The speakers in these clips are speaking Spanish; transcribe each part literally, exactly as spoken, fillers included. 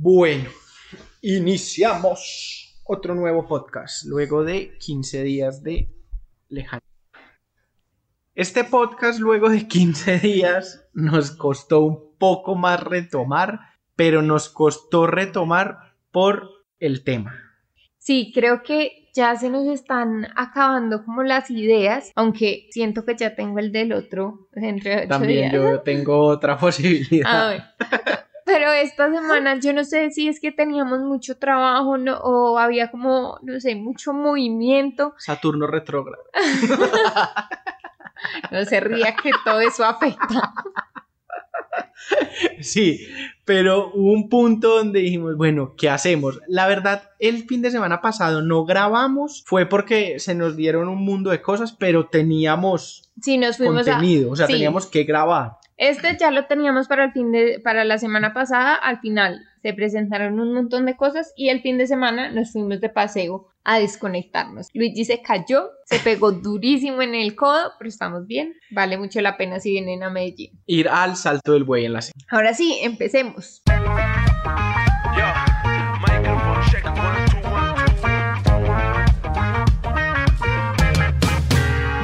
Bueno, iniciamos otro nuevo podcast luego de quince días de lejanía. Este podcast luego de quince días nos costó un poco más retomar, pero nos costó retomar por el tema. Sí, creo que ya se nos están acabando como las ideas, aunque siento que ya tengo el del otro dentro de ocho días. También yo tengo otra posibilidad. A ver. Pero esta semana yo no sé si es que teníamos mucho trabajo, ¿no? O había como, no sé, mucho movimiento. Saturno retrógrado. No se ría que todo eso afecta. Sí, pero hubo un punto donde dijimos, bueno, ¿qué hacemos? La verdad, el fin de semana pasado no grabamos, fue porque se nos dieron un mundo de cosas, pero teníamos sí, nos fuimos contenido, a... o sea, sí. Teníamos que grabar. Este ya lo teníamos para el fin de, para la semana pasada. Al final se presentaron un montón de cosas y el fin de semana nos fuimos de paseo a desconectarnos. Luigi se cayó, se pegó durísimo en el codo, pero estamos bien. Vale mucho la pena si vienen a Medellín. Ir al Salto del Buey en la semana. Ahora sí, empecemos.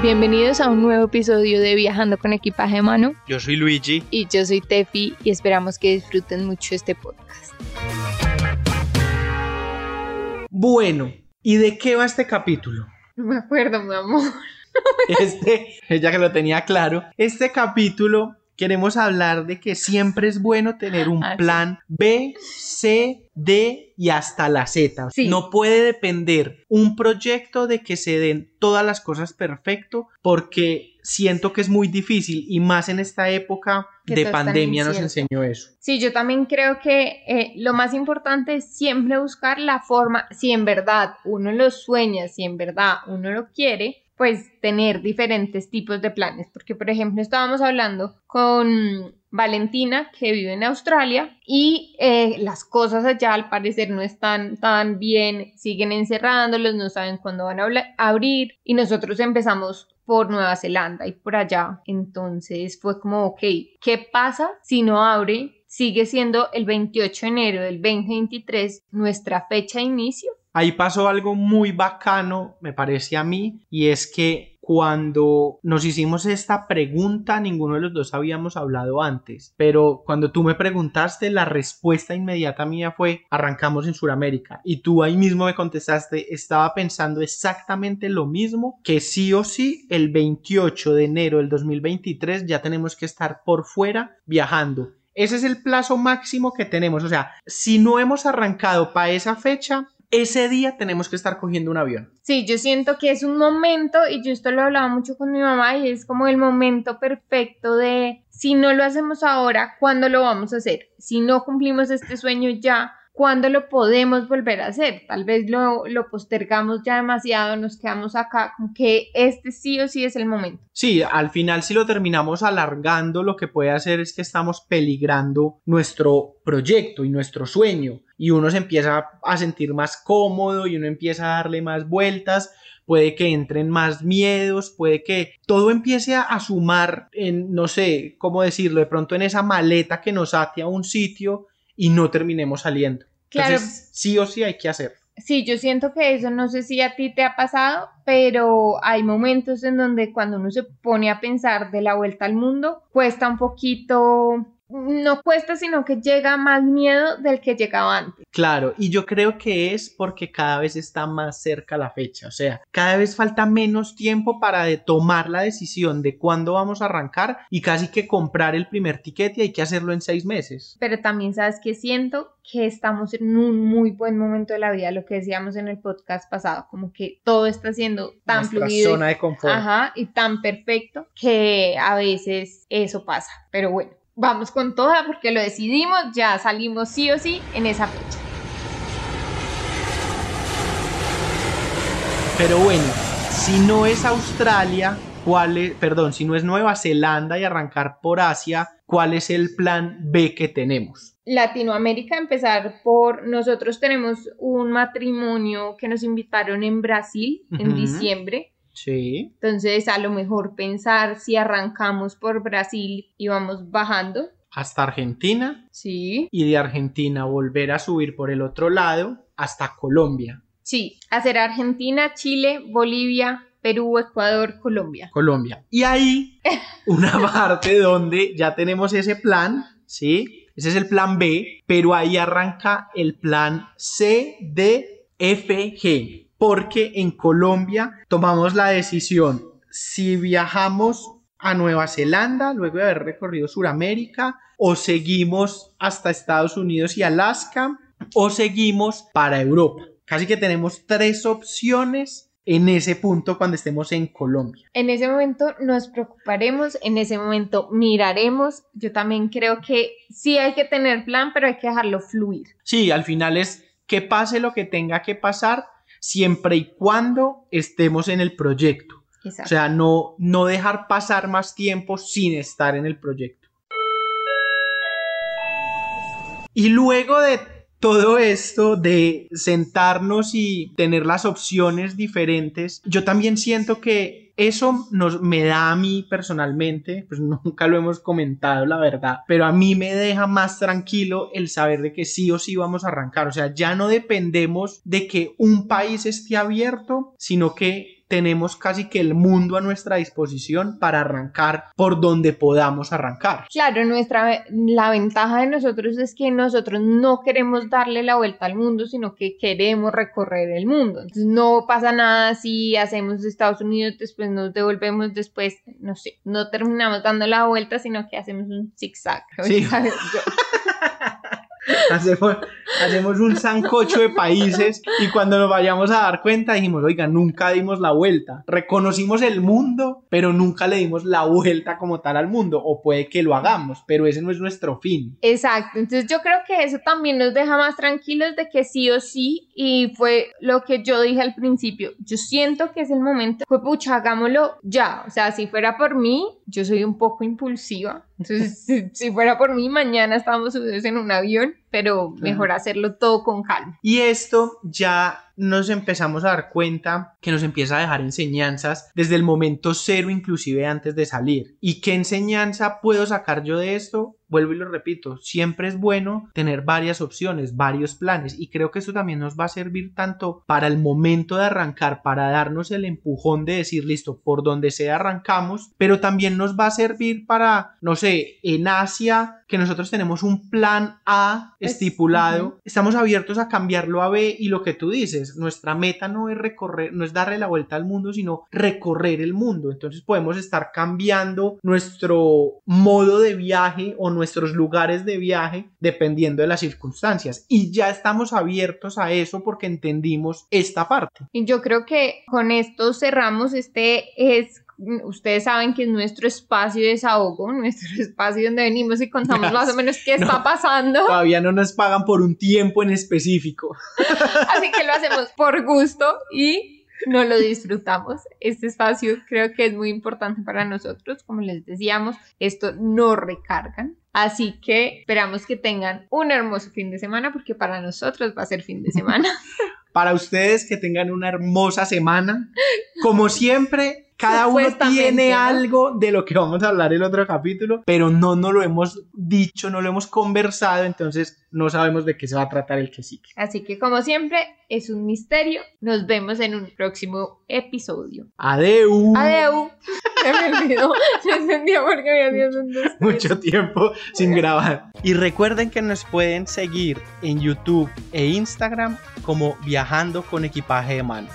Bienvenidos a un nuevo episodio de Viajando con Equipaje de Mano. Yo soy Luigi. Y yo soy Tefi y esperamos que disfruten mucho este podcast. Bueno, ¿y de qué va este capítulo? No me acuerdo, mi amor. Este, ya que lo tenía claro, este capítulo queremos hablar de que siempre es bueno tener un ah, plan sí. B, C, D y hasta la Z. Sí. No puede depender un proyecto de que se den todas las cosas perfecto, porque siento que es muy difícil y más en esta época que de pandemia nos enseñó eso. Sí, yo también creo que eh, lo más importante es siempre buscar la forma, si en verdad uno lo sueña, si en verdad uno lo quiere, pues tener diferentes tipos de planes, porque por ejemplo estábamos hablando con Valentina que vive en Australia y eh, las cosas allá al parecer no están tan bien, siguen encerrándolos, no saben cuándo van a abrir y nosotros empezamos por Nueva Zelanda y por allá, entonces fue como ok, ¿qué pasa si no abre? Sigue siendo el veintiocho de enero del dos mil veintitrés nuestra fecha de inicio. Ahí pasó algo muy bacano, me parece a mí, y es que cuando nos hicimos esta pregunta, ninguno de los dos habíamos hablado antes, pero cuando tú me preguntaste, la respuesta inmediata mía fue, arrancamos en Sudamérica, y tú ahí mismo me contestaste, estaba pensando exactamente lo mismo, que sí o sí, el veintiocho de enero del dos mil veintitrés ya tenemos que estar por fuera viajando. Ese es el plazo máximo que tenemos, o sea, si no hemos arrancado para esa fecha, ese día tenemos que estar cogiendo un avión. Sí, yo siento que es un momento, y yo esto lo hablaba mucho con mi mamá, y es como el momento perfecto de, si no lo hacemos ahora, ¿cuándo lo vamos a hacer? Si no cumplimos este sueño ya, ¿cuándo lo podemos volver a hacer? Tal vez lo, lo postergamos ya demasiado, nos quedamos acá, con que este sí o sí es el momento. Sí, al final si lo terminamos alargando, lo que puede hacer es que estamos peligrando nuestro proyecto y nuestro sueño. Y uno se empieza a sentir más cómodo y uno empieza a darle más vueltas, puede que entren más miedos, puede que todo empiece a sumar en, no sé cómo decirlo, de pronto en esa maleta que nos ate a un sitio y no terminemos saliendo. Claro. Entonces sí o sí hay que hacerlo. Sí, yo siento que eso, no sé si a ti te ha pasado, pero hay momentos en donde cuando uno se pone a pensar de la vuelta al mundo, cuesta un poquito... No cuesta, sino que llega más miedo del que llegaba antes. Claro, y yo creo que es porque cada vez está más cerca la fecha, o sea, cada vez falta menos tiempo para de tomar la decisión de cuándo vamos a arrancar y casi que comprar el primer tiquete hay que hacerlo en seis meses. Pero también sabes que siento que estamos en un muy buen momento de la vida, lo que decíamos en el podcast pasado, como que todo está siendo tan nuestra fluido zona de confort. Ajá, y tan perfecto que a veces eso pasa, pero bueno. Vamos con toda porque lo decidimos, ya salimos sí o sí en esa fecha. Pero bueno, si no es Australia, ¿cuál es, perdón, si no es Nueva Zelanda y arrancar por Asia, ¿cuál es el plan B que tenemos? Latinoamérica, empezar por... Nosotros tenemos un matrimonio que nos invitaron en Brasil en uh-huh. diciembre. Sí. Entonces, a lo mejor pensar si arrancamos por Brasil y vamos bajando. hasta Argentina. Sí. Y de Argentina volver a subir por el otro lado hasta Colombia. Sí, hacer Argentina, Chile, Bolivia, Perú, Ecuador, Colombia. Colombia. Y ahí una parte donde ya tenemos ese plan, ¿sí? Ese es el plan B, pero ahí arranca el plan C, D, F, G. Porque en Colombia tomamos la decisión, si viajamos a Nueva Zelanda, luego de haber recorrido Sudamérica, o seguimos hasta Estados Unidos y Alaska, o seguimos para Europa. Casi que tenemos tres opciones en ese punto cuando estemos en Colombia. En ese momento nos preocuparemos, en ese momento miraremos. Yo también creo que sí hay que tener plan, pero hay que dejarlo fluir. Sí, al final es que pase lo que tenga que pasar, siempre y cuando estemos en el proyecto. Exacto. O sea, no, no dejar pasar más tiempo sin estar en el proyecto. Y luego de todo esto de sentarnos y tener las opciones diferentes, yo también siento que eso nos, me da a mí personalmente, pues nunca lo hemos comentado la verdad, pero a mí me deja más tranquilo el saber de que sí o sí vamos a arrancar. O sea, ya no dependemos de que un país esté abierto, sino que tenemos casi que el mundo a nuestra disposición para arrancar por donde podamos arrancar. Claro, nuestra, la ventaja de nosotros es que nosotros no queremos darle la vuelta al mundo, sino que queremos recorrer el mundo. Entonces, no pasa nada si hacemos Estados Unidos, después nos devolvemos, después, no sé, no terminamos dando la vuelta, sino que hacemos un zigzag. Sí. Hacemos, hacemos un sancocho de países y cuando nos vayamos a dar cuenta dijimos, oiga, nunca dimos la vuelta, reconocimos el mundo, pero nunca le dimos la vuelta como tal al mundo, o puede que lo hagamos, pero ese no es nuestro fin. Exacto, entonces yo creo que eso también nos deja más tranquilos de que sí o sí, y fue lo que yo dije al principio, yo siento que es el momento, pues pucha, hagámoslo ya. O sea, si fuera por mí, yo soy un poco impulsiva, entonces si, si fuera por mí, mañana estábamos subidos en un avión, pero mejor hacerlo todo con calma. Y esto ya nos empezamos a dar cuenta que nos empieza a dejar enseñanzas desde el momento cero, inclusive antes de salir. ¿Y qué enseñanza puedo sacar yo de esto? Vuelvo y lo repito, siempre es bueno tener varias opciones, varios planes, y creo que esto también nos va a servir tanto para el momento de arrancar, para darnos el empujón de decir, listo, por donde sea arrancamos, pero también nos va a servir para, no sé, en Asia, que nosotros tenemos un plan A estipulado, uh-huh. Estamos abiertos a cambiarlo a B, y lo que tú dices, nuestra meta no es recorrer, no es darle la vuelta al mundo, sino recorrer el mundo. Entonces podemos estar cambiando nuestro modo de viaje o nuestros lugares de viaje dependiendo de las circunstancias, y ya estamos abiertos a eso porque entendimos esta parte. Y yo creo que con esto cerramos. Este es, ustedes saben que es nuestro espacio de desahogo, nuestro espacio donde venimos y contamos más o menos qué no, está pasando. Todavía no nos pagan por un tiempo en específico. Así que lo hacemos por gusto y no lo disfrutamos. Este espacio creo que es muy importante para nosotros. Como les decíamos, esto no recargan. Así que esperamos que tengan un hermoso fin de semana, porque para nosotros va a ser fin de semana. Para ustedes, que tengan una hermosa semana. Como siempre, cada uno tiene algo de lo que vamos a hablar en el otro capítulo, pero no nos lo hemos dicho, no lo hemos conversado, entonces no sabemos de qué se va a tratar el que sigue. Así que, como siempre, es un misterio. Nos vemos en un próximo episodio. Adeu. Adeu. Se me olvidó. No entendía por qué había sido un misterio. Mucho tiempo sin grabar. Y recuerden que nos pueden seguir en YouTube e Instagram como Viajando con Equipaje de Mano.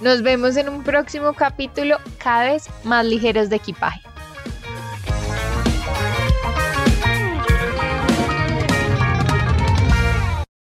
Nos vemos en un próximo capítulo, cada vez más ligeros de equipaje.